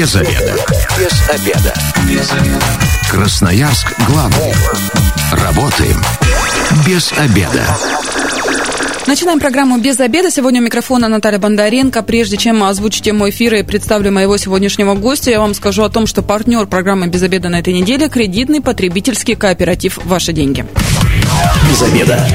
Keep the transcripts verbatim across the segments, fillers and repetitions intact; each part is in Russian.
Без обеда. Без обеда. Без обеда. Красноярск главный. Работаем без обеда. Начинаем программу «Без обеда». Сегодня у микрофона Наталья Бондаренко. Прежде чем озвучить тему эфира и представлю моего сегодняшнего гостя, я вам скажу о том, что партнер программы «Без обеда» на этой неделе – кредитный потребительский кооператив «Ваши деньги». Без обеда.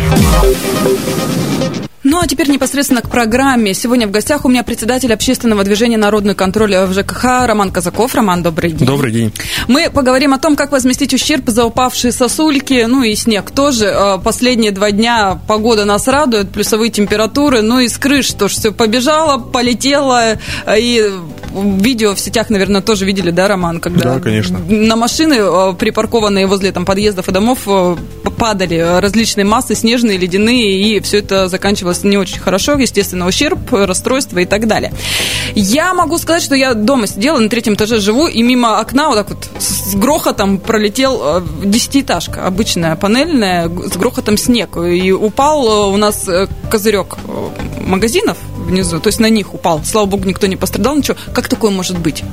Ну, а теперь непосредственно к программе. Сегодня в гостях у меня председатель общественного движения «Народный контроль в ЖКХ» Роман Казаков. Роман, добрый день. Добрый день. Мы поговорим о том, как возместить ущерб за упавшие сосульки, ну и снег тоже. Последние два дня погода нас радует, плюсовые температуры, ну и с крыш тоже все побежало, полетело. И видео в сетях, наверное, тоже видели, да, Роман? Когда да, конечно. На машины, припаркованные возле там подъездов и домов, падали различные массы, снежные, ледяные, и все это заканчивалось не очень хорошо, естественно, ущерб, расстройство и так далее. Я могу сказать, что я дома сидела, на третьем этаже живу, и мимо окна вот так вот с грохотом пролетел десятиэтажка, обычная панельная, с грохотом снег. И упал у нас козырек магазинов внизу, то есть на них упал. Слава богу, никто не пострадал, ничего. Как такое может быть?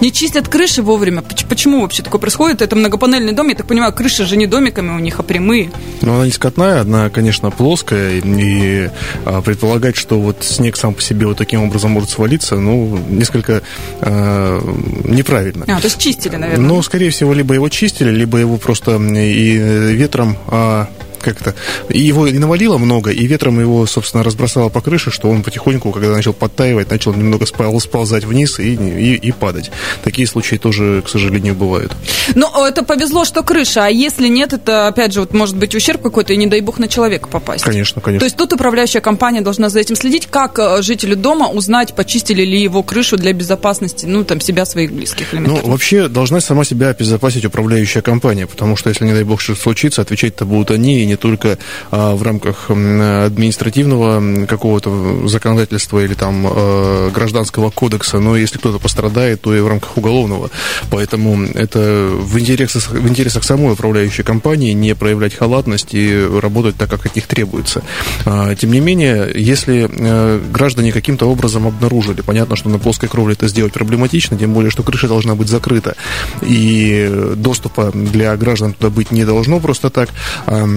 Не чистят крыши вовремя? Почему вообще такое происходит? Это многопанельный дом, я так понимаю, крыши же не домиками у них, а прямые. Ну, она не скатная, она, конечно, плоская, и а, предполагать, что вот снег сам по себе вот таким образом может свалиться, ну, несколько а, неправильно. А, то есть чистили, наверное? Ну, скорее всего, либо его чистили, либо его просто и ветром... А, как-то. И его и навалило много, и ветром его, собственно, разбросало по крыше, что он потихоньку, когда начал подтаивать, начал немного спал, сползать вниз и, и, и падать. Такие случаи тоже, к сожалению, бывают. Но это повезло, что крыша, а если нет, это, опять же, вот, может быть ущерб какой-то, и не дай бог на человека попасть. Конечно, конечно. То есть тут управляющая компания должна за этим следить. Как жителю дома узнать, почистили ли его крышу для безопасности, ну, там, себя, своих близких? Ну, вообще, должна сама себя обезопасить управляющая компания, потому что, если, не дай бог, что-то случится, отвечать-то будут они, и не только а, в рамках административного какого-то законодательства или там а, гражданского кодекса, но если кто-то пострадает, то и в рамках уголовного. Поэтому это в интересах, в интересах самой управляющей компании не проявлять халатность и работать так, как от них требуется. А, тем не менее, если а, граждане каким-то образом обнаружили, понятно, что на плоской кровле это сделать проблематично, тем более, что крыша должна быть закрыта, и доступа для граждан туда быть не должно просто так. А,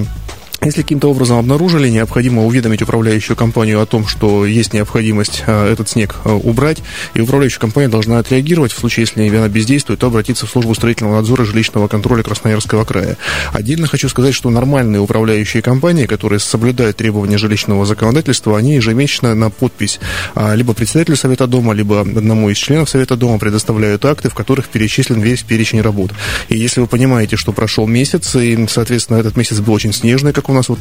Если каким-то образом обнаружили, необходимо уведомить управляющую компанию о том, что есть необходимость этот снег убрать, и управляющая компания должна отреагировать. В случае, если она бездействует, то обратиться в службу строительного надзора и жилищного контроля Красноярского края. Отдельно хочу сказать, что нормальные управляющие компании, которые соблюдают требования жилищного законодательства, они ежемесячно на подпись либо председателю совета дома, либо одному из членов совета дома предоставляют акты, в которых перечислен весь перечень работ. И если вы понимаете, что прошел месяц, и, соответственно, этот месяц был очень снежный, как у нас вот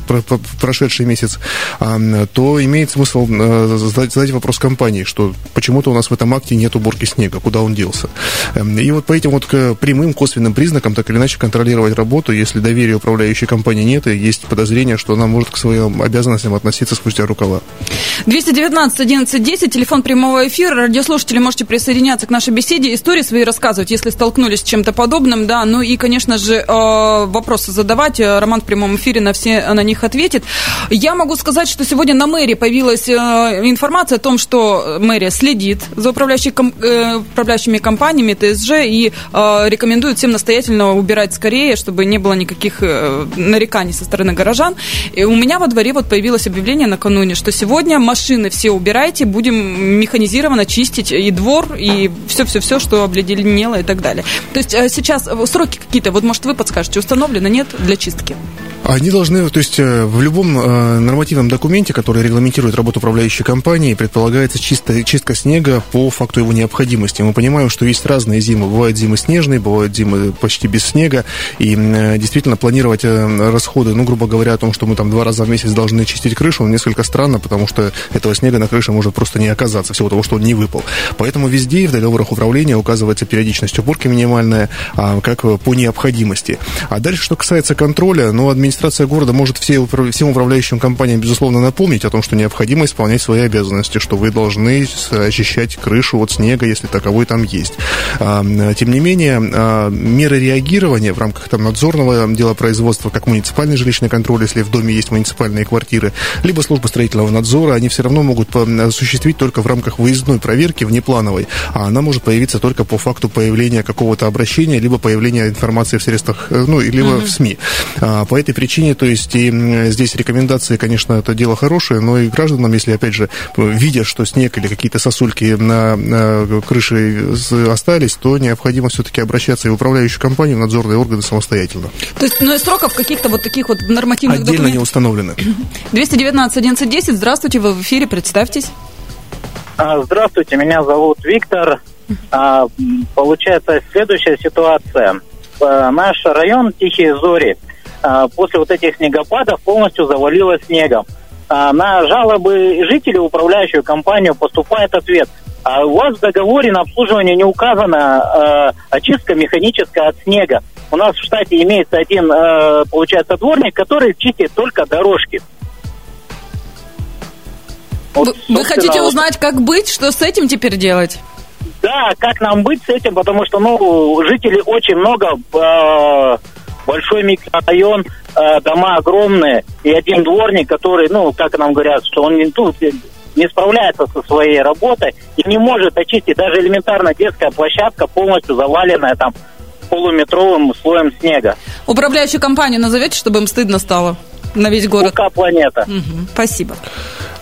прошедший месяц, то имеет смысл задать вопрос компании, что почему-то у нас в этом акте нет уборки снега, куда он делся. И вот по этим вот прямым косвенным признакам так или иначе контролировать работу, если доверия управляющей компании нет, и есть подозрение, что она может к своим обязанностям относиться спустя рукава. двести девятнадцать одиннадцать десять, телефон прямого эфира. Радиослушатели, можете присоединяться к нашей беседе, истории свои рассказывать, если столкнулись с чем-то подобным, да, ну и, конечно же, вопросы задавать. Роман в прямом эфире на все на них ответит. Я могу сказать, что сегодня на мэрии появилась э, информация о том, что мэрия следит за управляющими, э, управляющими компаниями ТСЖ и э, рекомендует всем настоятельно убирать скорее, чтобы не было никаких э, нареканий со стороны горожан. И у меня во дворе вот появилось объявление накануне, что сегодня машины все убирайте, будем механизированно чистить и двор, и все-все-все, что обледенело и так далее. То есть э, сейчас сроки какие-то, вот может вы подскажете, установлено, нет, для чистки? Они должны, то есть в любом э, нормативном документе, который регламентирует работу управляющей компании, предполагается чисто, чистка снега по факту его необходимости. Мы понимаем, что есть разные зимы. Бывают зимы снежные, бывают зимы почти без снега. И э, действительно планировать э, расходы, ну, грубо говоря, о том, что мы там два раза в месяц должны чистить крышу, несколько странно, потому что этого снега на крыше может просто не оказаться, всего того, что он не выпал. Поэтому везде в договорах управления указывается периодичность уборки минимальная, э, как по необходимости. А дальше, что касается контроля, ну, администрация администрация города может все, всем управляющим компаниям, безусловно, напомнить о том, что необходимо исполнять свои обязанности, что вы должны очищать крышу от снега, если таковой там есть. Тем не менее, меры реагирования в рамках там, надзорного дела производства, как муниципальный жилищный контроль, если в доме есть муниципальные квартиры, либо служба строительного надзора, они все равно могут осуществить только в рамках выездной проверки, внеплановой, а она может появиться только по факту появления какого-то обращения, либо появления информации в средствах, ну, либо mm-hmm. в СМИ. По этой причине, то есть, и здесь рекомендации, конечно, это дело хорошее, но и гражданам, если, опять же, видя, что снег или какие-то сосульки на, на крыше остались, то необходимо все-таки обращаться и в управляющую компанию, в надзорные органы самостоятельно. То есть, ну, и сроков каких-то вот таких вот нормативных отдельно документов не установлены. двести девятнадцать одиннадцать десять, здравствуйте, вы в эфире, представьтесь. Здравствуйте, меня зовут Виктор. Получается следующая ситуация. Наш район Тихие Зори после вот этих снегопадов полностью завалило снегом. На жалобы жителей управляющую компанию поступает ответ: а у вас в договоре на обслуживание не указана очистка механическая от снега. У нас в штате имеется один, получается, дворник, который чистит только дорожки. Вот, вы хотите вот... узнать, как быть, что с этим теперь делать? Да, как нам быть с этим, потому что, ну, жителей очень много, э, большой микрорайон, э, дома огромные, и один дворник, который, ну, как нам говорят, что он не, ну, не справляется со своей работой и не может очистить, даже элементарно детская площадка полностью заваленная там полуметровым слоем снега. Управляющую компанию назовете, чтобы им стыдно стало на весь город? Капланета. Угу, спасибо.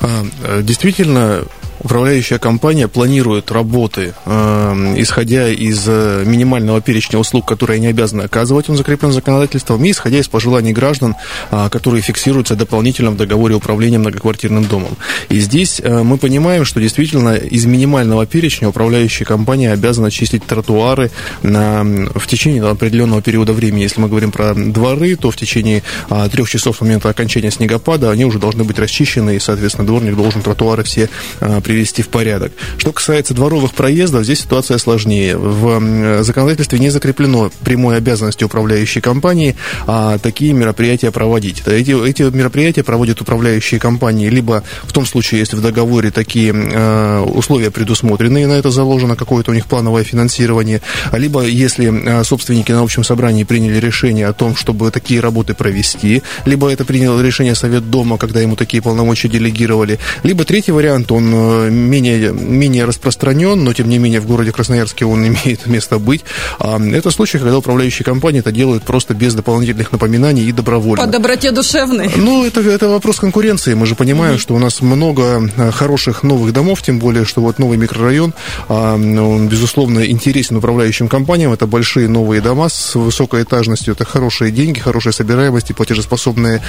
А, действительно... Управляющая компания планирует работы, э, исходя из минимального перечня услуг, которые они обязаны оказывать, он закреплен законодательством, и исходя из пожеланий граждан, э, которые фиксируются дополнительно в договоре управления многоквартирным домом. И здесь э, мы понимаем, что действительно из минимального перечня управляющая компания обязана чистить тротуары на, в течение определенного периода времени. Если мы говорим про дворы, то в течение э, трех часов с момента окончания снегопада они уже должны быть расчищены, и, соответственно, дворник должен тротуары все э, привести в порядок. Что касается дворовых проездов, здесь ситуация сложнее. В законодательстве не закреплено прямой обязанности управляющей компании а, такие мероприятия проводить. Эти, эти мероприятия проводят управляющие компании, либо в том случае, если в договоре такие а, условия предусмотрены, и на это заложено какое-то у них плановое финансирование, либо если а, собственники на общем собрании приняли решение о том, чтобы такие работы провести, либо это приняло решение Совет дома, когда ему такие полномочия делегировали, либо третий вариант, он Менее, менее распространен, но тем не менее в городе Красноярске он имеет место быть. Это случай, когда управляющие компании это делают просто без дополнительных напоминаний и добровольно. По доброте душевной. Ну, это, это вопрос конкуренции. Мы же понимаем, mm-hmm. что у нас много хороших новых домов, тем более, что вот новый микрорайон, он, безусловно, интересен управляющим компаниям. Это большие новые дома с высокой этажностью, это хорошие деньги, хорошая собираемость и платежеспособные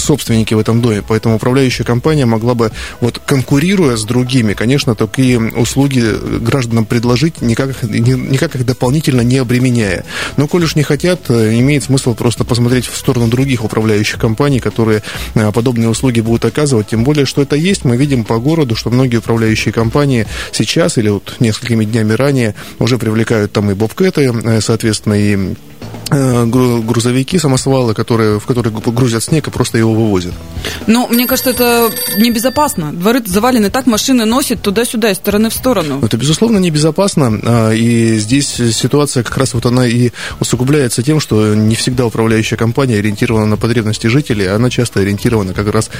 собственники в этом доме. Поэтому управляющая компания могла бы, вот, конкурируя с другими, конечно, такие услуги гражданам предложить, никак, никак их дополнительно не обременяя. Но, коль уж не хотят, имеет смысл просто посмотреть в сторону других управляющих компаний, которые подобные услуги будут оказывать. Тем более, что это есть. Мы видим по городу, что многие управляющие компании сейчас или вот несколькими днями ранее уже привлекают там и бобкэты, соответственно, и грузовики, самосвалы, которые, в которые грузят снег и просто его вывозят. Ну, мне кажется, это небезопасно. Дворы завалены так, машины носят туда-сюда, из стороны в сторону. Это, безусловно, небезопасно. И здесь ситуация как раз вот она и усугубляется тем, что не всегда управляющая компания ориентирована на потребности жителей, она часто ориентирована как раз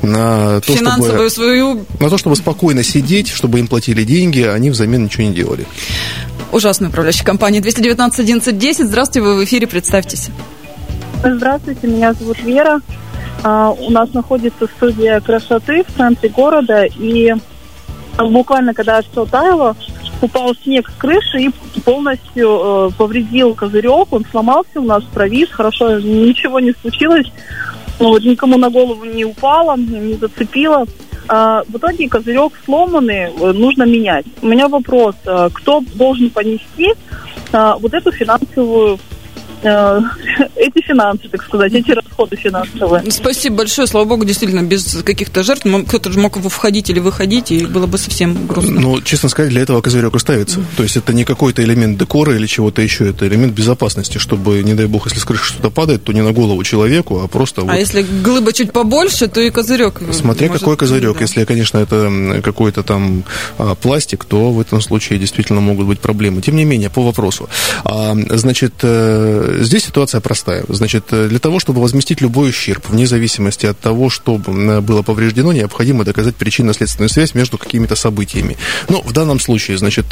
на то, финансовую чтобы, свою... на то, чтобы спокойно сидеть, чтобы им платили деньги, а они взамен ничего не делали. Ужасная управляющая компания. двести девятнадцать одиннадцать десять. Здравствуйте, вы в эфире, представьтесь. Здравствуйте, меня зовут Вера. А, у нас находится студия красоты в центре города. И буквально, когда все таяло, упал снег с крыши и полностью э, повредил козырек. Он сломался у нас, провис. Хорошо, ничего не случилось. Вот, никому на голову не упало, не зацепило. В итоге козырек сломанный, нужно менять. У меня вопрос, кто должен понести вот эту финансовую эти финансы, так сказать, эти расходы финансовые. Спасибо большое. Слава богу, действительно, без каких-то жертв. Кто-то же мог входить или выходить, и было бы совсем грустно. Ну, честно сказать, для этого козырек и ставится. Mm-hmm. То есть это не какой-то элемент декора или чего-то еще, это элемент безопасности, чтобы, не дай бог, если с крыши что-то падает, то не на голову человеку, а просто... А вот... если глыба чуть побольше, то и козырек. Смотря может... какой козырек. Да. Если, конечно, это какой-то там а, пластик, то в этом случае действительно могут быть проблемы. Тем не менее, по вопросу. А, значит, здесь ситуация простая. Значит, для того, чтобы возместить любой ущерб, вне зависимости от того, что было повреждено, необходимо доказать причинно-следственную связь между какими-то событиями. Но в данном случае, значит,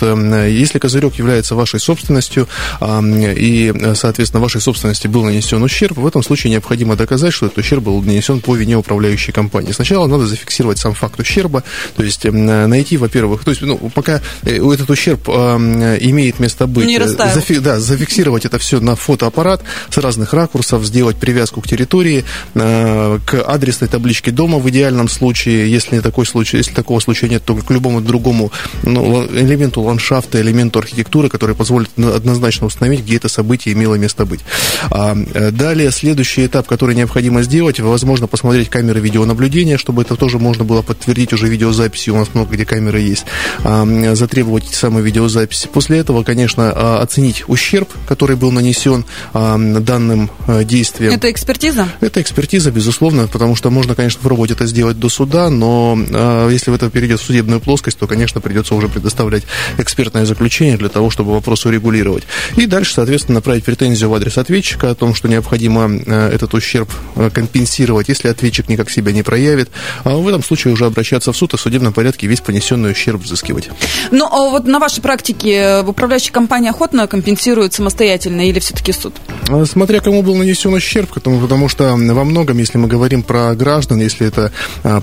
если козырек является вашей собственностью и, соответственно, вашей собственности был нанесен ущерб, в этом случае необходимо доказать, что этот ущерб был нанесен по вине управляющей компании. Сначала надо зафиксировать сам факт ущерба, то есть найти, во-первых, то есть, ну, пока этот ущерб имеет место быть, зафи- да, зафиксировать это все на фотоаппарат с разных ракурсов, сделать привязку к территории, к адресной табличке дома в идеальном случае, если такой случай, если такого случая нет, то к любому другому, ну, элементу ландшафта, элементу архитектуры, который позволит однозначно установить, где это событие имело место быть. Далее, следующий этап, который необходимо сделать, возможно, посмотреть камеры видеонаблюдения, чтобы это тоже можно было подтвердить уже видеозаписью, у нас много где камеры есть, затребовать самую видеозапись. После этого, конечно, оценить ущерб, который был нанесен данным действием. Это экспертиза? Это экспертиза, безусловно, потому что можно, конечно, пробовать это сделать до суда, но если в это перейдет в судебную плоскость, то, конечно, придется уже предоставлять экспертное заключение для того, чтобы вопрос урегулировать. И дальше, соответственно, направить претензию в адрес ответчика о том, что необходимо этот ущерб компенсировать, если ответчик никак себя не проявит. А в этом случае уже обращаться в суд и в судебном порядке весь понесенный ущерб взыскивать. Ну, а вот на вашей практике управляющая компания охотно компенсирует самостоятельно или все-таки суд? Смотря кому был нанесен ущерб, потому что во многом, если мы говорим про граждан, если это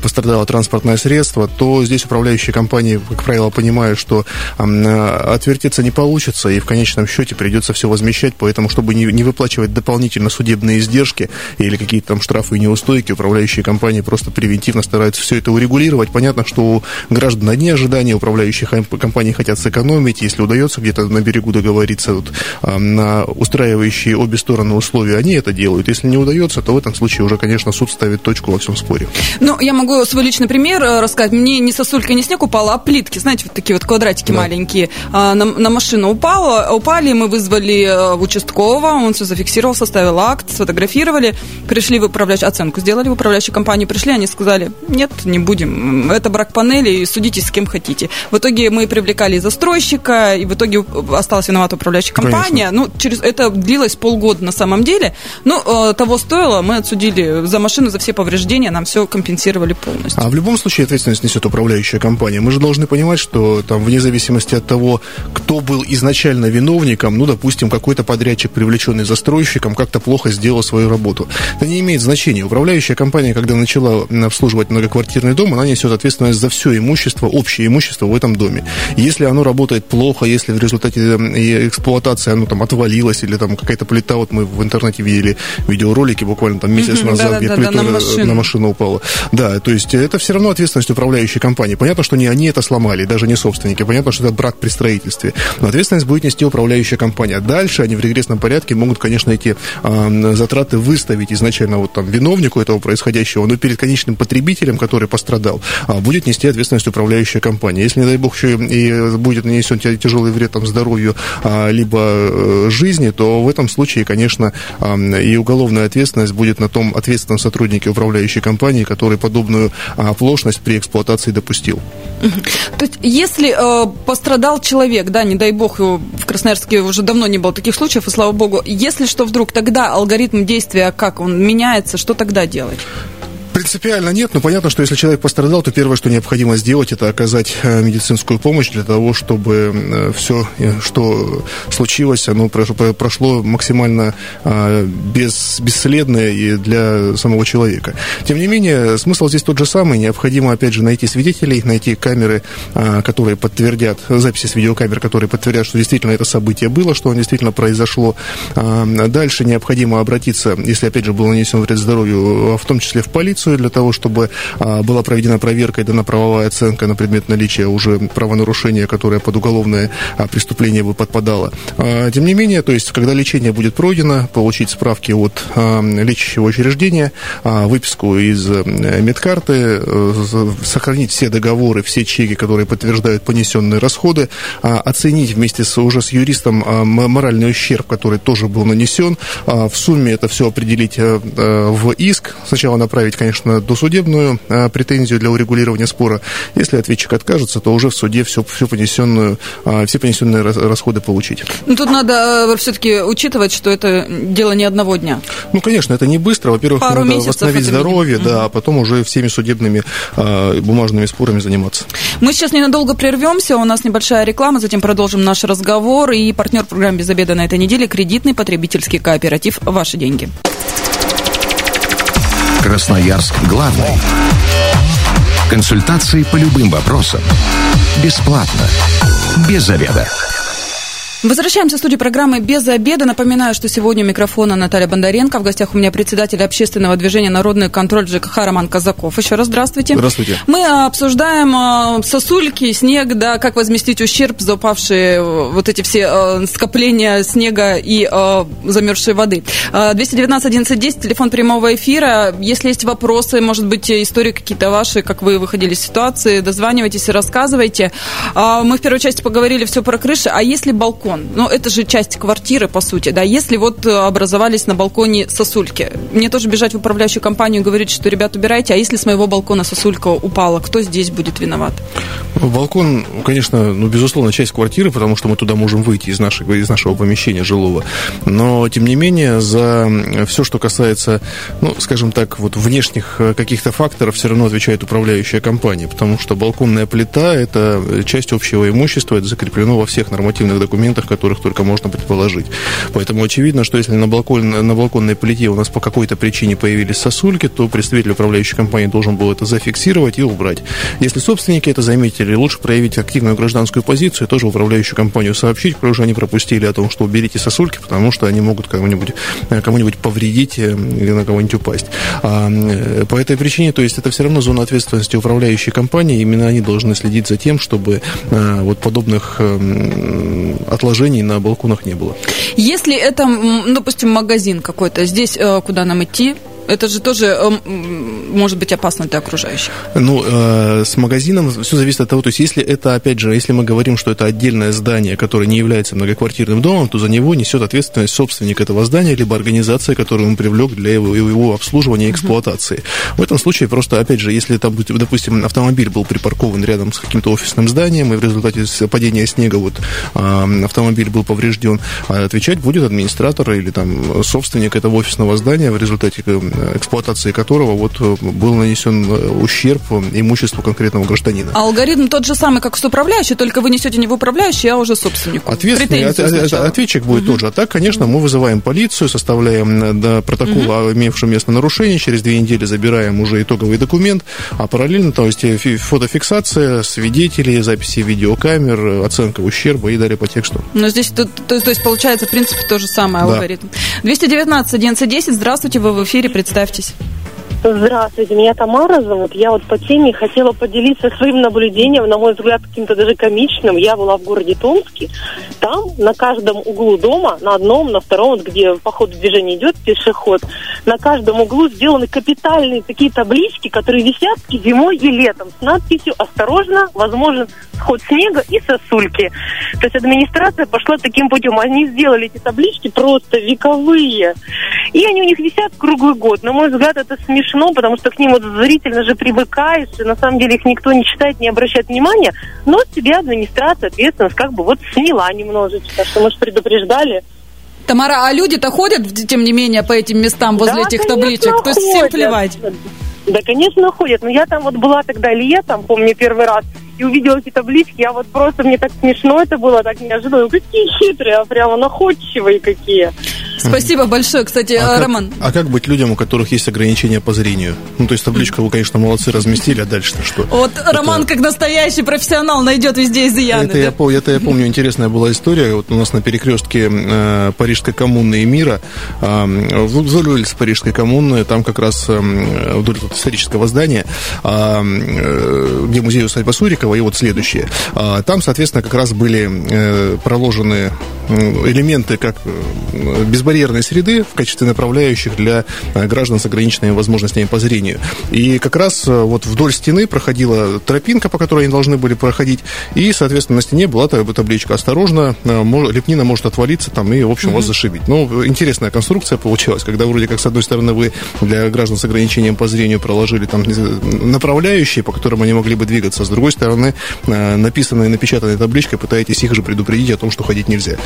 пострадало транспортное средство, то здесь управляющие компании, как правило, понимают, что отвертеться не получится, и в конечном счете придется все возмещать, поэтому, чтобы не выплачивать дополнительно судебные издержки или какие-то там штрафы и неустойки, управляющие компании просто превентивно стараются все это урегулировать. Понятно, что у граждан одни ожидания, управляющие компании хотят сэкономить, если удается где-то на берегу договориться вот, на устраивающие обе стороны условия, они это делают. Если не удается, то в этом случае уже, конечно, суд ставит точку во всем споре. Ну, я могу свой личный пример рассказать. Мне не сосулька, не снег упала, а плитки, знаете, вот такие вот квадратики да. маленькие. На, на машину упала, упали, мы вызвали участкового, он все зафиксировал, составил акт, сфотографировали, пришли в управляющую, оценку сделали в управляющую компанию, пришли, они сказали, нет, не будем, это брак панели, судитесь с кем хотите. В итоге мы привлекали застройщика, и в итоге осталась виновата управляющая компания. Конечно. Ну, через это длилось полгода на самом деле, но э, того стоило, мы отсудили за машину, за все повреждения, нам все компенсировали полностью. А в любом случае ответственность несет управляющая компания. Мы же должны понимать, что там вне зависимости от того, кто был изначально виновником, ну, допустим, какой-то подрядчик, привлеченный застройщиком, как-то плохо сделал свою работу. Это не имеет значения. Управляющая компания, когда начала обслуживать многоквартирный дом, она несет ответственность за все имущество, общее имущество в этом доме. Если оно работает плохо, если в результате эксплуатации оно там отвалилось или там какая-то плита, вот мы в интернете видели видеоролики буквально там месяц mm-hmm, назад, да, где да, плита да, на, машину. на машину упала. Да, то есть это все равно ответственность управляющей компании. Понятно, что не они это сломали, даже не собственники. Понятно, что это брак при строительстве. Но ответственность будет нести управляющая компания. Дальше они в регрессном порядке могут, конечно, эти э, затраты выставить изначально вот там виновнику этого происходящего, но перед конечным потребителем, который пострадал, э, будет нести ответственность управляющая компания. Если, не дай бог, еще и будет нанесен тяжелый вред там, здоровью э, либо э, жизни, то в этом случае, конечно, э, и уголовная ответственность будет на том ответственном сотруднике управляющей компании, который подобную оплошность при эксплуатации допустил. То есть, если э, пострадал человек, да, не дай бог, в Красноярске уже давно не было таких случаев, и слава богу, если что вдруг, тогда алгоритм действия, как он меняется, что тогда делать? Принципиально нет, но понятно, что если человек пострадал, то первое, что необходимо сделать, это оказать медицинскую помощь для того, чтобы все, что случилось, оно прошло максимально без, бесследно и для самого человека. Тем не менее, смысл здесь тот же самый. Необходимо, опять же, найти свидетелей, найти камеры, которые подтвердят, записи с видеокамер, которые подтвердят, что действительно это событие было, что оно действительно произошло. Дальше необходимо обратиться, если, опять же, был нанесен вред здоровью, в том числе в полицию, полицию для того, чтобы была проведена проверка и дана правовая оценка на предмет наличия уже правонарушения, которое под уголовное преступление бы подпадало. Тем не менее, то есть, когда лечение будет пройдено, получить справки от лечащего учреждения, выписку из медкарты, сохранить все договоры, все чеки, которые подтверждают понесенные расходы, оценить вместе с, уже с юристом моральный ущерб, который тоже был нанесен, в сумме это все определить в иск, сначала направить, конечно, досудебную претензию для урегулирования спора. Если ответчик откажется, то уже в суде все, все, понесенную, все понесенные расходы получить. Но тут надо все-таки учитывать, что это дело не одного дня. Ну, конечно, это не быстро. Во-первых, пару надо восстановить здоровье, минимум. Да, а потом уже всеми судебными бумажными спорами заниматься. Мы сейчас ненадолго прервемся, у нас небольшая реклама, затем продолжим наш разговор. И партнер программы «Без обеда» на этой неделе — кредитный потребительский кооператив «Ваши деньги». Красноярск главный. Консультации по любым вопросам. Бесплатно. Без обеда. Возвращаемся в студию программы «Без обеда». Напоминаю, что сегодня у микрофона Наталья Бондаренко. В гостях у меня председатель общественного движения «Народный контроль в ЖКХ» Роман Казаков. Еще раз здравствуйте. Здравствуйте. Мы обсуждаем сосульки, снег, да, как возместить ущерб за упавшие вот эти все скопления снега и замерзшей воды. двести девятнадцать одиннадцать десять, телефон прямого эфира. Если есть вопросы, может быть, истории какие-то ваши, как вы выходили из ситуации, дозванивайтесь и рассказывайте. Мы в первой части поговорили все про крыши, а если балкон? Но это же часть квартиры, по сути, да. Если вот образовались на балконе сосульки, мне тоже бежать в управляющую компанию и говорить, что, ребят, убирайте, а если с моего балкона сосулька упала, кто здесь будет виноват? Балкон, конечно, ну, безусловно, часть квартиры, потому что мы туда можем выйти из нашего, из нашего помещения жилого. Но, тем не менее, за все, что касается, ну, скажем так, вот внешних каких-то факторов, все равно отвечает управляющая компания, потому что балконная плита – это часть общего имущества, это закреплено во всех нормативных документах, которых только можно предположить. Поэтому очевидно, что если на, балкон, на балконной плите у нас по какой-то причине появились сосульки, то представитель управляющей компании должен был это зафиксировать и убрать. Если собственники это заметили, лучше проявить активную гражданскую позицию, тоже управляющую компанию сообщить, потому что они пропустили о том, что уберите сосульки, потому что они могут кому-нибудь, кому-нибудь повредить или на кого-нибудь упасть. А по этой причине, то есть это все равно зона ответственности управляющей компании, именно они должны следить за тем, чтобы вот подобных отложений на балконах не было. Если это, ну, допустим, магазин какой-то, здесь куда нам идти? Это же тоже может быть опасно для окружающих. Ну, э, с магазином все зависит от того, то есть если это, опять же, если мы говорим, что это отдельное здание, которое не является многоквартирным домом, то за него несет ответственность собственник этого здания, либо организация, которую он привлек для его, его обслуживания и эксплуатации. Uh-huh. В этом случае просто, опять же, если там, допустим, автомобиль был припаркован рядом с каким-то офисным зданием, и в результате падения снега вот, э, автомобиль был поврежден, отвечать будет администратор или там собственник этого офисного здания, в результате эксплуатации которого вот был нанесен ущерб имуществу конкретного гражданина. А алгоритм тот же самый, как с управляющей, только вы несете не в управляющий, а уже собственнику. Ответственный, от, от, ответчик будет, угу, тот же. А так, конечно, мы вызываем полицию, составляем, да, протокол, угу, о имевшем место нарушении, через две недели забираем уже итоговый документ, а параллельно, то есть фотофиксация, свидетели, записи видеокамер, оценка ущерба и далее по тексту. Но здесь, то, то, то есть, получается, в принципе, то же самое, да, алгоритм. двести девятнадцать одиннадцать десять, здравствуйте, вы в эфире, представьтесь. Здравствуйте, меня Тамара зовут. Я вот по теме хотела поделиться своим наблюдением, на мой взгляд, каким-то даже комичным. Я была в городе Томске. Там на каждом углу дома, на одном, на втором, где по ходу движения идет пешеход, на каждом углу сделаны капитальные такие таблички, которые висят и зимой, и летом, с надписью «Осторожно, возможен сход снега и сосульки». То есть администрация пошла таким путем. Они сделали эти таблички просто вековые. И они у них висят круглый год. На мой взгляд, это смешно, потому что к ним вот зрительно же привыкаешь, и на самом деле их никто не читает, не обращает внимания, но с тебя администрация ответственность как бы вот сняла немножечко, что мы же предупреждали. Тамара, а люди-то ходят, тем не менее, по этим местам возле, да, этих, конечно, табличек? Ходят. То есть всем плевать? Да, конечно, ходят. Но я там вот была тогда летом, помню, первый раз, и увидела эти таблички, я вот просто, мне так смешно это было, так неожиданно. Какие хитрые, а прямо находчивые какие. Спасибо большое, кстати, а Роман. Как, а как быть людям, у которых есть ограничения по зрению? Ну, то есть табличка, вы, конечно, молодцы, разместили, а дальше-то что? Вот это... Роман, как настоящий профессионал, найдет везде изъяны. Это, да? я, это я помню, интересная была история. Вот у нас на перекрестке э, Парижской коммуны и Мира, э, вдоль улицы Парижской коммуны, там как раз э, вдоль исторического здания, э, где музей усадьба Сурикова, и вот следующее. Э, там, соответственно, как раз были э, проложены элементы как безбарьерной среды в качестве направляющих для граждан с ограниченными возможностями по зрению. И как раз вот вдоль стены проходила тропинка, по которой они должны были проходить, и, соответственно, на стене была табличка «Осторожно, лепнина может отвалиться там и, в общем, mm-hmm. вас зашибить». Ну, интересная конструкция получилась, когда вроде как, с одной стороны, вы для граждан с ограничением по зрению проложили там направляющие, по которым они могли бы двигаться, с другой стороны, написанной, напечатанной табличкой пытаетесь их же предупредить о том, что ходить нельзя.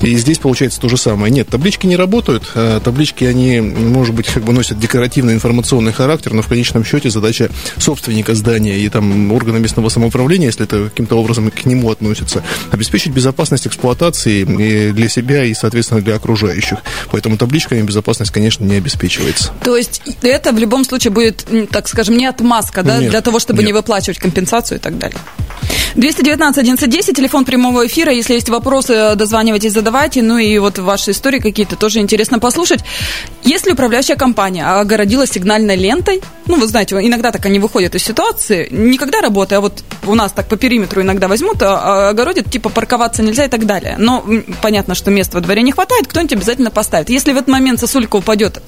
И здесь получается то же самое. Нет, таблички не работают. Таблички, они, может быть, как бы носят декоративный информационный характер, но в конечном счете задача собственника здания и там органа местного самоуправления, если это каким-то образом к нему относится, обеспечить безопасность эксплуатации и для себя и, соответственно, для окружающих. Поэтому табличками безопасность, конечно, не обеспечивается. То есть это в любом случае будет, так скажем, не отмазка, да, нет, для того, чтобы нет. не выплачивать компенсацию и так далее. двести девятнадцать одиннадцать десять, телефон прямого эфира. Если есть вопросы, дозванивайтесь, задавайте. Ну и вот ваши истории какие-то тоже интересно послушать. Если управляющая компания огородила сигнальной лентой, ну, вы знаете, иногда так они выходят из ситуации, никогда работая, а вот у нас так по периметру иногда возьмут, огородят, типа парковаться нельзя и так далее. Но понятно, что мест во дворе не хватает, кто-нибудь обязательно поставит. Если в этот момент сосулька упадет,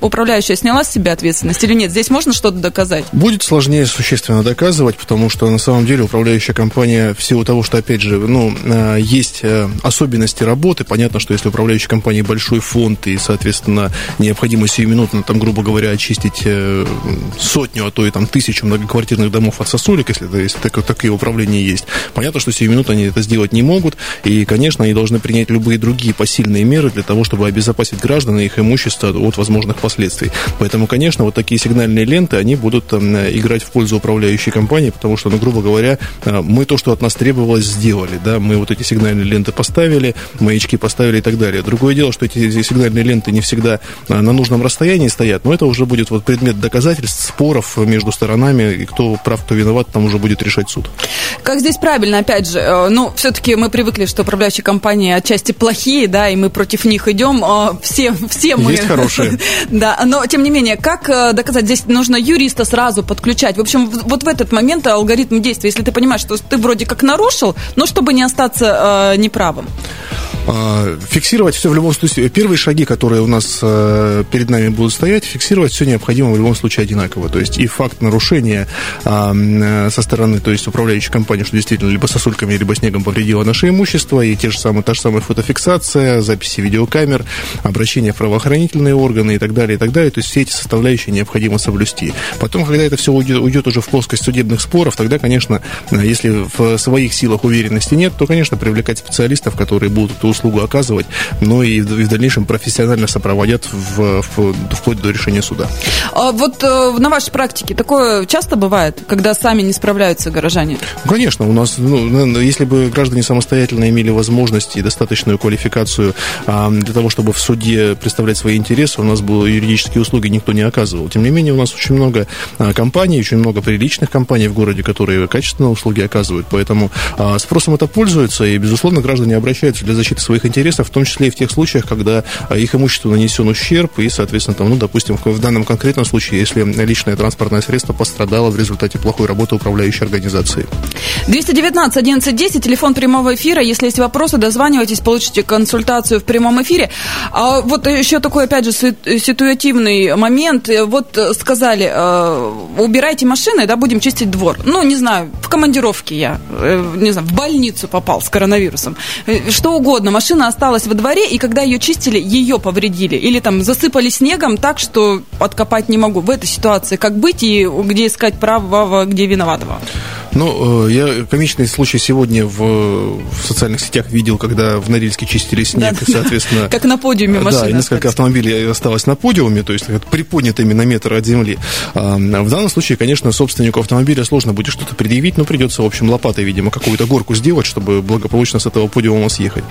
управляющая сняла с себя ответственность или нет? Здесь можно что-то доказать? Будет сложнее существенно доказывать, потому что на самом деле управляющая компания, в силу того, что, опять же, ну, есть особенности работы, понятно, что если управляющей компании большой фонд и, соответственно, необходимо сиюминутно, там, грубо говоря, очистить сотню, а то и там тысячу многоквартирных домов от сосулек, если, если так, такие управления есть, понятно, что сиюминутно они это сделать не могут, и, конечно, они должны принять любые другие посильные меры для того, чтобы обезопасить граждан и их имущество от возможных последствий. Поэтому, конечно, вот такие сигнальные ленты, они будут там играть в пользу управляющей компании, потому что, ну, грубо говоря, мы то, что от нас требовалось, сделали, да, мы вот эти сигнальные ленты поставили, маячки поставили и так далее. Другое дело, что эти сигнальные ленты не всегда на нужном расстоянии стоят, но это уже будет вот предмет доказательств, споров между сторонами, и кто прав, кто виноват, там уже будет решать суд. Как здесь правильно, опять же, ну, все-таки мы привыкли, что управляющие компании отчасти плохие, да, и мы против них идем, все, все мы... Есть хорошие. Да, но, тем не менее, как доказать, здесь нужно юриста сразу подключать, в общем, вот в этот момент алгоритм действия. Если ты понимаешь, что ты вроде как нарушил, но чтобы не остаться э, неправым. Фиксировать все в любом случае. Первые шаги, которые у нас перед нами будут стоять, фиксировать все необходимо в любом случае одинаково. То есть и факт нарушения со стороны, то есть управляющей компании, что действительно либо сосульками, либо снегом повредило наше имущество, и те же самые, та же самая фотофиксация, записи видеокамер, обращение в правоохранительные органы и так далее, и так далее. То есть все эти составляющие необходимо соблюсти. Потом, когда это все уйдет, уйдет уже в плоскость судебных споров, тогда, конечно, если в своих силах уверенности нет, то, конечно, привлекать специалистов, которые будут эту услугу оказывать, но и в дальнейшем профессионально сопроводят в, в, вплоть до решения суда. А вот на вашей практике такое часто бывает, когда сами не справляются горожане? Конечно, у нас, ну, если бы граждане самостоятельно имели возможность и достаточную квалификацию а, для того, чтобы в суде представлять свои интересы, у нас бы юридические услуги никто не оказывал. Тем не менее, у нас очень много компаний, очень много приличных компаний в городе, которые качественно услуги оказывают, поэтому а, спросом это пользуется, и, безусловно, граждане обращаются для защиты своих интересов, в том числе и в тех случаях, когда их имуществу нанесен ущерб, и, соответственно, там, ну, допустим, в данном конкретном случае, если личное транспортное средство пострадало в результате плохой работы управляющей организации. двести девятнадцать одиннадцать десять, телефон прямого эфира. Если есть вопросы, дозванивайтесь, получите консультацию в прямом эфире. А вот еще такой, опять же, ситуативный момент. Вот сказали, убирайте машины, да, будем чистить двор. Ну, не знаю, в командировке я, не знаю, в больницу попал с коронавирусом. Что угодно. Машина осталась во дворе, и когда ее чистили, ее повредили. Или там засыпали снегом так, что откопать не могу. В этой ситуации как быть и где искать правого, где виноватого? Ну, я комичный случай сегодня в, в социальных сетях видел, когда в Норильске чистили снег, да, и, соответственно... Как на подиуме машина. Да, и несколько автомобилей осталось на подиуме, то есть приподнятыми на метр от земли. В данном случае, конечно, собственнику автомобиля сложно будет что-то предъявить, но придется, в общем, лопатой, видимо, какую-то горку сделать, чтобы благополучно с этого подиума съехать.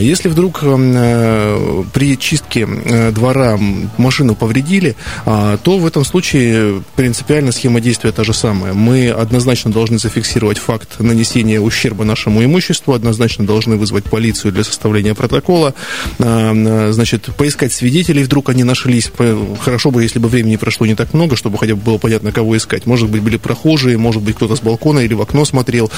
Если вдруг при чистке двора машину повредили, то в этом случае принципиально схема действия та же самая. Мы однозначно должны зафиксировать факт нанесения ущерба нашему имуществу, однозначно должны вызвать полицию для составления протокола, значит, поискать свидетелей, вдруг они нашлись. Хорошо бы, если бы времени прошло не так много, чтобы хотя бы было понятно, кого искать. Может быть, были прохожие, может быть, кто-то с балкона или в окно смотрел.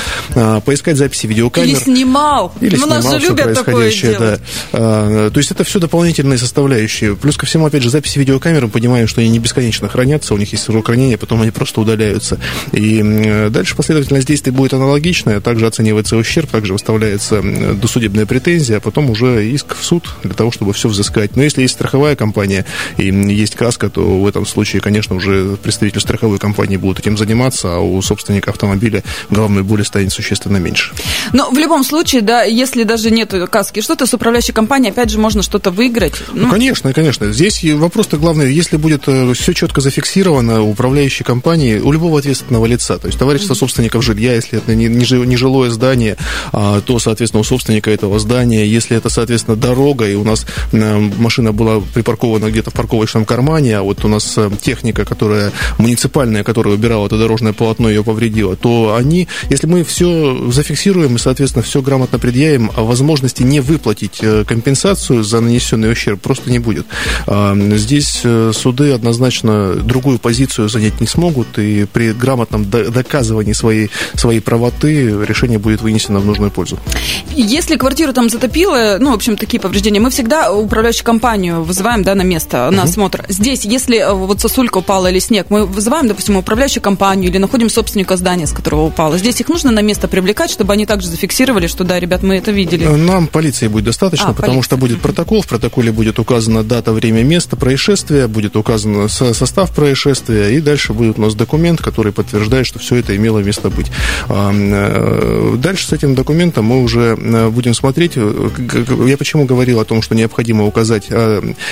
Поискать записи видеокамер. Или снимал. Или ну, снимал нас же любят такое делать. Да. То есть это все дополнительные составляющие. Плюс ко всему, опять же, записи видеокамер, мы понимаем, что они не бесконечно хранятся, у них есть срок хранения, потом они просто удаляются. И дальше последовательность действий будет аналогичная, также оценивается ущерб, также выставляется досудебная претензия, а потом уже иск в суд для того, чтобы все взыскать. Но если есть страховая компания и есть каска, то в этом случае, конечно, уже представители страховой компании будут этим заниматься, а у собственника автомобиля головной боли станет существенно меньше. Но в любом случае, да, если даже нет каски, что-то с управляющей компанией, опять же, можно что-то выиграть. Ну, ну конечно, конечно. Здесь вопрос-то главный, если будет все четко зафиксировано у управляющей компании, у любого ответственного лица, то есть товарищество собственников жилья, если это нежилое здание, то, соответственно, у собственника этого здания, если это, соответственно, дорога, и у нас машина была припаркована где-то в парковочном кармане, а вот у нас техника, которая муниципальная, которая убирала это дорожное полотно, ее повредила, то они, если мы все зафиксируем и, соответственно, все грамотно предъявим, возможности не выплатить компенсацию за нанесенный ущерб просто не будет. Здесь суды однозначно другую позицию занять не смогут, и при грамотном доказывании своей, своей правоты решение будет вынесено в нужную пользу. Если квартиру там затопило, ну, в общем, такие повреждения, мы всегда управляющую компанию вызываем, да, на место, на осмотр. Uh-huh. Здесь, если вот сосулька упала или снег, мы вызываем, допустим, управляющую компанию или находим собственника здания, с которого упало. Здесь их нужно на место привлекать, чтобы они также зафиксировали, что, да, ребят, мы это видели. Нам полиции будет достаточно, а, потому полиция. Что будет протокол, в протоколе будет указана дата, время, место происшествия, будет указан состав происшествия, и дальше будет у нас документ, который подтверждает, что все это имело место быть. Дальше с этим документом мы уже будем смотреть. Я почему говорил о том, что необходимо указать,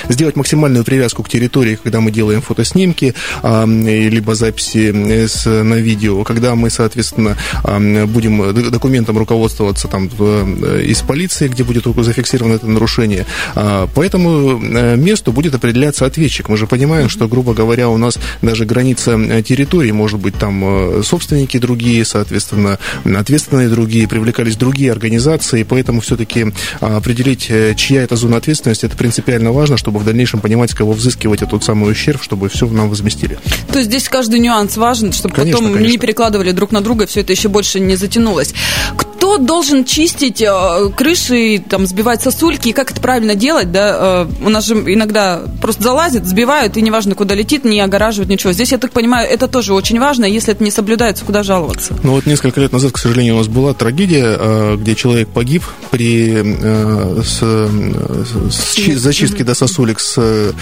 сделать максимальную привязку к территории, когда мы делаем фотоснимки, либо записи на видео, когда мы, соответственно, будем документом руководствоваться там из полиции, где будет зафиксировано это нарушение. По этому месту будет определяться ответчик. Мы же понимаем, что, грубо говоря, у нас даже граница территории, может быть, там собственники другие, соответственно, ответственные другие, привлекались другие организации, поэтому все-таки определить, чья это зона ответственности, это принципиально важно, чтобы в дальнейшем понимать, с кого взыскивать этот самый ущерб, чтобы все нам возместили. То есть здесь каждый нюанс важен, чтобы конечно, потом конечно. Не перекладывали друг на друга, и все это еще больше не затянулось. Кто должен чистить крыши, там, сбивать сосульки, и как это правильно делать, да? У нас же иногда просто залазят, сбивают, и неважно, куда летит, не огораживают ничего. Здесь, я так понимаю, это тоже очень важно, если это не соблюдается, куда жаловаться? Ну вот несколько лет назад, к сожалению, у нас была трагедия, где человек погиб при с, с, с, зачистке до сосулек с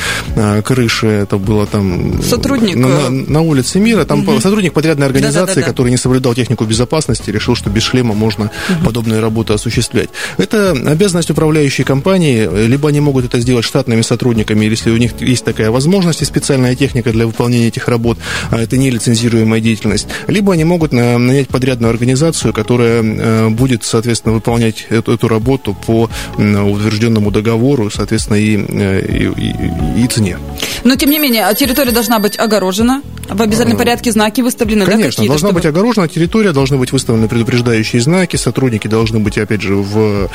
крыши. Это было там... Сотрудник. На, на улице Мира. Там угу. сотрудник подрядной организации, да, да, да, да. который не соблюдал технику безопасности, решил, что без шлема можно угу. подобные работы осуществлять. Это обязанность управляющей компании. Либо они могут это сделать штатными сотрудниками, если у них есть такая возможность и специальная техника для выполнения этих работ. Это нелицензируемая деятельность. Либо они могут нанять подрядную организацию, которая будет, соответственно, выполнять эту, эту работу по утвержденному договору, соответственно, и, и, и, и цене. Но, тем не менее, территория должна быть огорожена, в обязательном порядке знаки выставлены. Конечно, да, должна чтобы... быть огорожена территория, должны быть выставлены предупреждающие знаки, сотрудники должны быть, опять же, в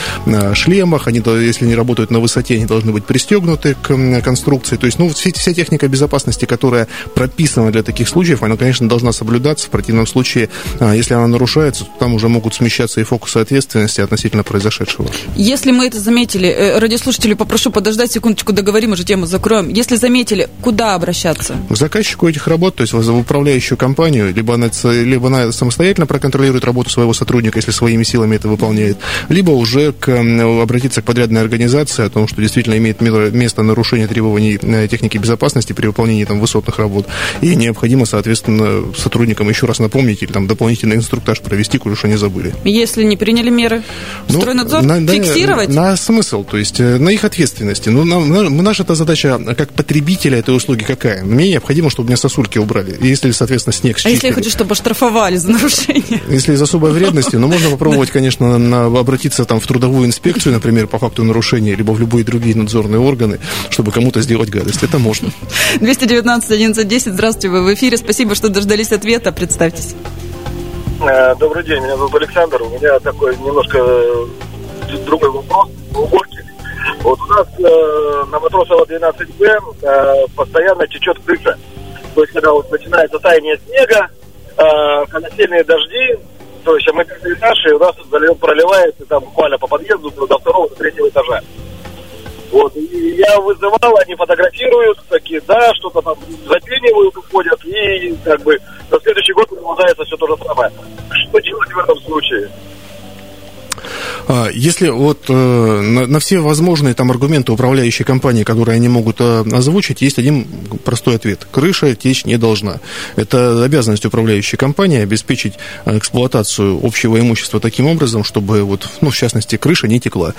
шлемах, они, если не работают на высоте, они должны быть пристегнуты к конструкции. То есть, ну, вся техника безопасности, которая прописана для таких случаев, она, конечно, должна соблюдаться. В противном случае, если она нарушается, то там уже могут смещаться и фокусы ответственности относительно произошедшего. Если мы это заметили, радиослушателю попрошу подождать секундочку, договорим, уже тему закроем. Если заметили, куда обращаться? К заказчику этих работ, то есть в управляющую компанию, либо она, либо она самостоятельно проконтролирует работу своего сотрудника, если свои своими силами это выполняет, либо уже к, обратиться к подрядной организации о том, что действительно имеет место нарушение требований техники безопасности при выполнении там высотных работ, и необходимо, соответственно, сотрудникам еще раз напомнить или там дополнительный инструктаж провести, коль уж они забыли. Если не приняли меры, ну, Стройнадзор на, фиксировать? На, на смысл, то есть на их ответственности. Ну, на, на, наша-то задача как потребителя этой услуги какая? Мне необходимо, чтобы у меня сосульки убрали, если, соответственно, снег счистили. А если я хочу, чтобы оштрафовали за нарушение? Если из особой вредности, ну, можно попробовать, конечно, на, обратиться там в трудовую инспекцию, например, по факту нарушения, либо в любые другие надзорные органы, чтобы кому-то сделать гадость. Это можно. двести девятнадцать одиннадцать десять, здравствуйте, вы в эфире. Спасибо, что дождались ответа. Представьтесь. Добрый день, меня зовут Александр. У меня такой немножко другой вопрос по уборке. Вот у нас э, на Матросово-двенадцать Б э, постоянно течет крыша. То есть, когда вот начинается таяние снега, э, коносильные дожди, то есть мы пятый этаж, и у нас проливается там буквально по подъезду до второго, до третьего этажа. Вот, и я вызывал, они фотографируют, такие, да, что-то там запенивают, уходят, и как бы на следующий год продолжается все то же самое. Что делать в этом случае? Если вот на, на все возможные там аргументы управляющей компании, которые они могут озвучить, есть один простой ответ. Крыша течь не должна. Это обязанность управляющей компании обеспечить эксплуатацию общего имущества таким образом, чтобы вот, ну, в частности, крыша не текла.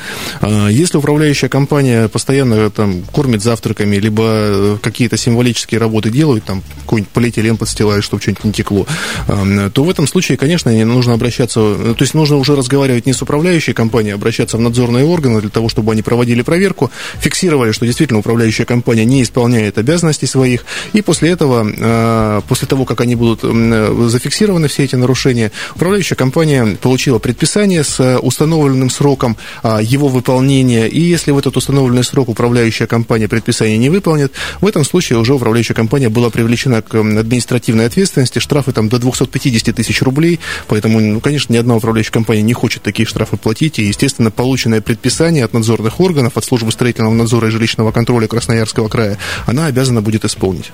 Если управляющая компания постоянно там кормит завтраками, либо какие-то символические работы делают, там какой-нибудь полиэтилен подстилает, чтобы что-нибудь не текло, то в этом случае, конечно, нужно обращаться, то есть нужно уже разговаривать не с управляющей компании, обращаться в надзорные органы для того, чтобы они проводили проверку, фиксировали, что действительно управляющая компания не исполняет обязанностей своих, и после этого, после того, как они будут зафиксированы, все эти нарушения, управляющая компания получила предписание с установленным сроком его выполнения, и если в этот установленный срок управляющая компания предписание не выполнит, в этом случае уже управляющая компания была привлечена к административной ответственности, штрафы там до двести пятьдесят тысяч рублей, поэтому, ну, конечно, ни одна управляющая компания не хочет такие штрафы платить, и, естественно, полученное предписание от надзорных органов, от службы строительного надзора и жилищного контроля Красноярского края, она обязана будет исполнить.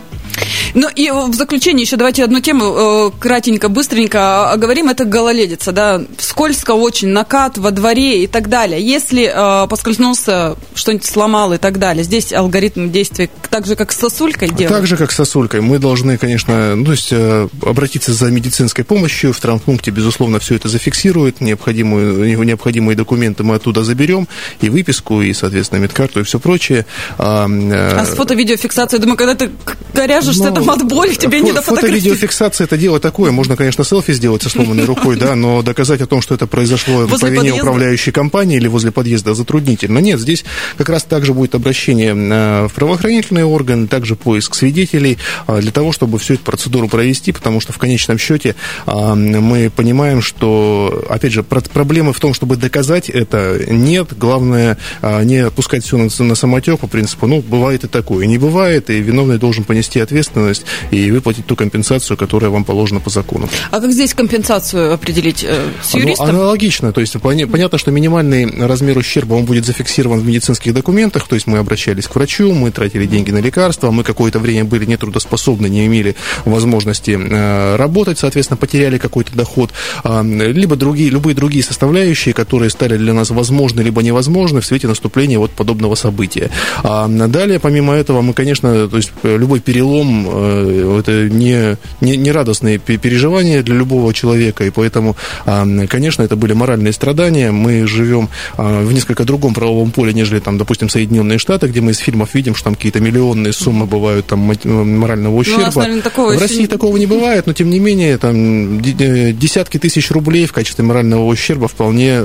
Ну и в заключение еще давайте одну тему кратенько, быстренько оговорим. Это гололедица, да, скользко очень, накат во дворе и так далее. Если э, поскользнулся, что-нибудь сломал и так далее, здесь алгоритм действий так же, как с сосулькой делают? Так же, как с сосулькой. Мы должны, конечно, ну, то есть, э, обратиться за медицинской помощью. В травмпункте, безусловно, все это зафиксирует. Необходимую, необходимую Необходимые документы мы оттуда заберем, и выписку, и, соответственно, медкарту, и все прочее. А, а с фото-видеофиксацией, думаю, когда ты коряжешься, ну, там от боли, тебе фо- не до фотографии. Фото-видеофиксация – это дело такое. Можно, конечно, селфи сделать со сломанной рукой, да, но доказать о том, что это произошло по вине управляющей компании или возле подъезда, затруднительно. Нет, здесь как раз также будет обращение в правоохранительные органы, также поиск свидетелей для того, чтобы всю эту процедуру провести, потому что в конечном счете мы понимаем, что, опять же, проблемы в том, чтобы доказать это нет, главное не отпускать все на, на самотек по принципу, ну, бывает и такое, не бывает, и виновный должен понести ответственность и выплатить ту компенсацию, которая вам положена по закону. А как здесь компенсацию определить? С юристом? Ну, аналогично, то есть понятно, что минимальный размер ущерба, он будет зафиксирован в медицинских документах, то есть мы обращались к врачу, мы тратили деньги на лекарства, мы какое-то время были нетрудоспособны, не имели возможности работать, соответственно, потеряли какой-то доход, либо другие, любые другие составляющие, которые которые стали для нас возможны либо невозможны в свете наступления вот подобного события. А далее, помимо этого, мы, конечно, то есть любой перелом – это не, не, не радостные переживания для любого человека, и поэтому, конечно, это были моральные страдания. Мы живем в несколько другом правовом поле, нежели, там, допустим, Соединенные Штаты, где мы из фильмов видим, что там какие-то миллионные суммы бывают там, морального ущерба. Ну, у нас, наверное, такого в России очень... такого не бывает, но, тем не менее, там, десятки тысяч рублей в качестве морального ущерба вполне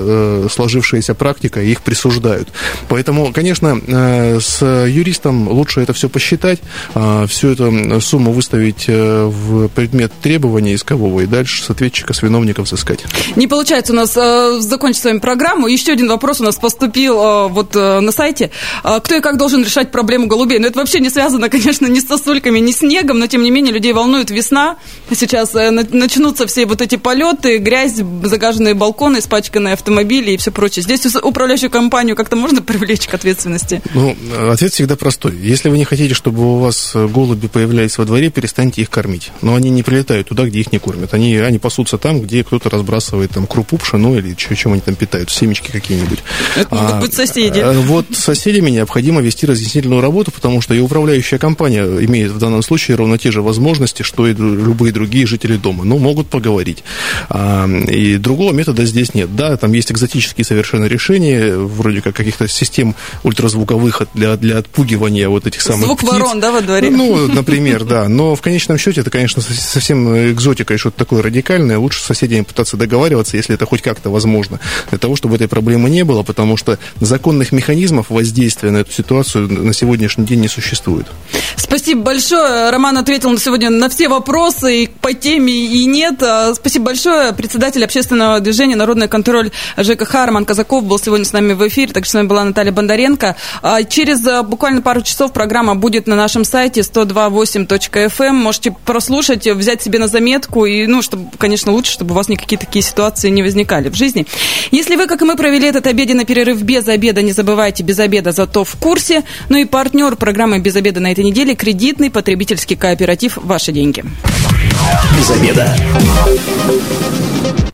сложившаяся практика, и их присуждают. Поэтому, конечно, с юристом лучше это все посчитать, всю эту сумму выставить в предмет требования искового и дальше с ответчика, с виновника взыскать. Не получается у нас закончить с вами программу. Еще один вопрос у нас поступил вот на сайте. Кто и как должен решать проблему голубей? Ну, это вообще не связано, конечно, ни с сосульками, ни с снегом, но, тем не менее, людей волнует весна. Сейчас начнутся все вот эти полеты, грязь, загаженные балконы, испачканные автомобили. автомобили и все прочее. Здесь управляющую компанию как-то можно привлечь к ответственности? Ну, ответ всегда простой. Если вы не хотите, чтобы у вас голуби появлялись во дворе, перестаньте их кормить. Но они не прилетают туда, где их не кормят. Они, они пасутся там, где кто-то разбрасывает там крупу, пшено или чё, чем они там питаются, семечки какие-нибудь. Это могут а, быть соседи. А, вот с соседями необходимо вести разъяснительную работу, потому что и управляющая компания имеет в данном случае ровно те же возможности, что и любые другие жители дома. Но могут поговорить. А, и другого метода здесь нет. Да, там есть экзотические совершенно решения, вроде как каких-то систем ультразвуковых для, для отпугивания вот этих самых Звук птиц. Звук ворон, да, во дворе? Ну, например, да. Но в конечном счете это, конечно, совсем экзотика и что-то такое радикальное. Лучше с соседями пытаться договариваться, если это хоть как-то возможно, для того, чтобы этой проблемы не было, потому что законных механизмов воздействия на эту ситуацию на сегодняшний день не существует. Спасибо большое. Роман ответил на сегодня на все вопросы и по теме, и нет. Спасибо большое. Председатель общественного движения «Народный контроль ЖКХ» Роман Казаков был сегодня с нами в эфире. Также с вами была Наталья Бондаренко. Через буквально пару часов программа будет на нашем сайте сто два восемь точка эф эм. Можете прослушать, взять себе на заметку. И, ну, чтобы, конечно, лучше, чтобы у вас никакие такие ситуации не возникали в жизни. Если вы, как и мы, провели этот обеденный перерыв без обеда, не забывайте, без обеда зато в курсе. Ну и партнер программы «Без обеда» на этой неделе – кредитный потребительский кооператив «Ваши деньги». Без обеда.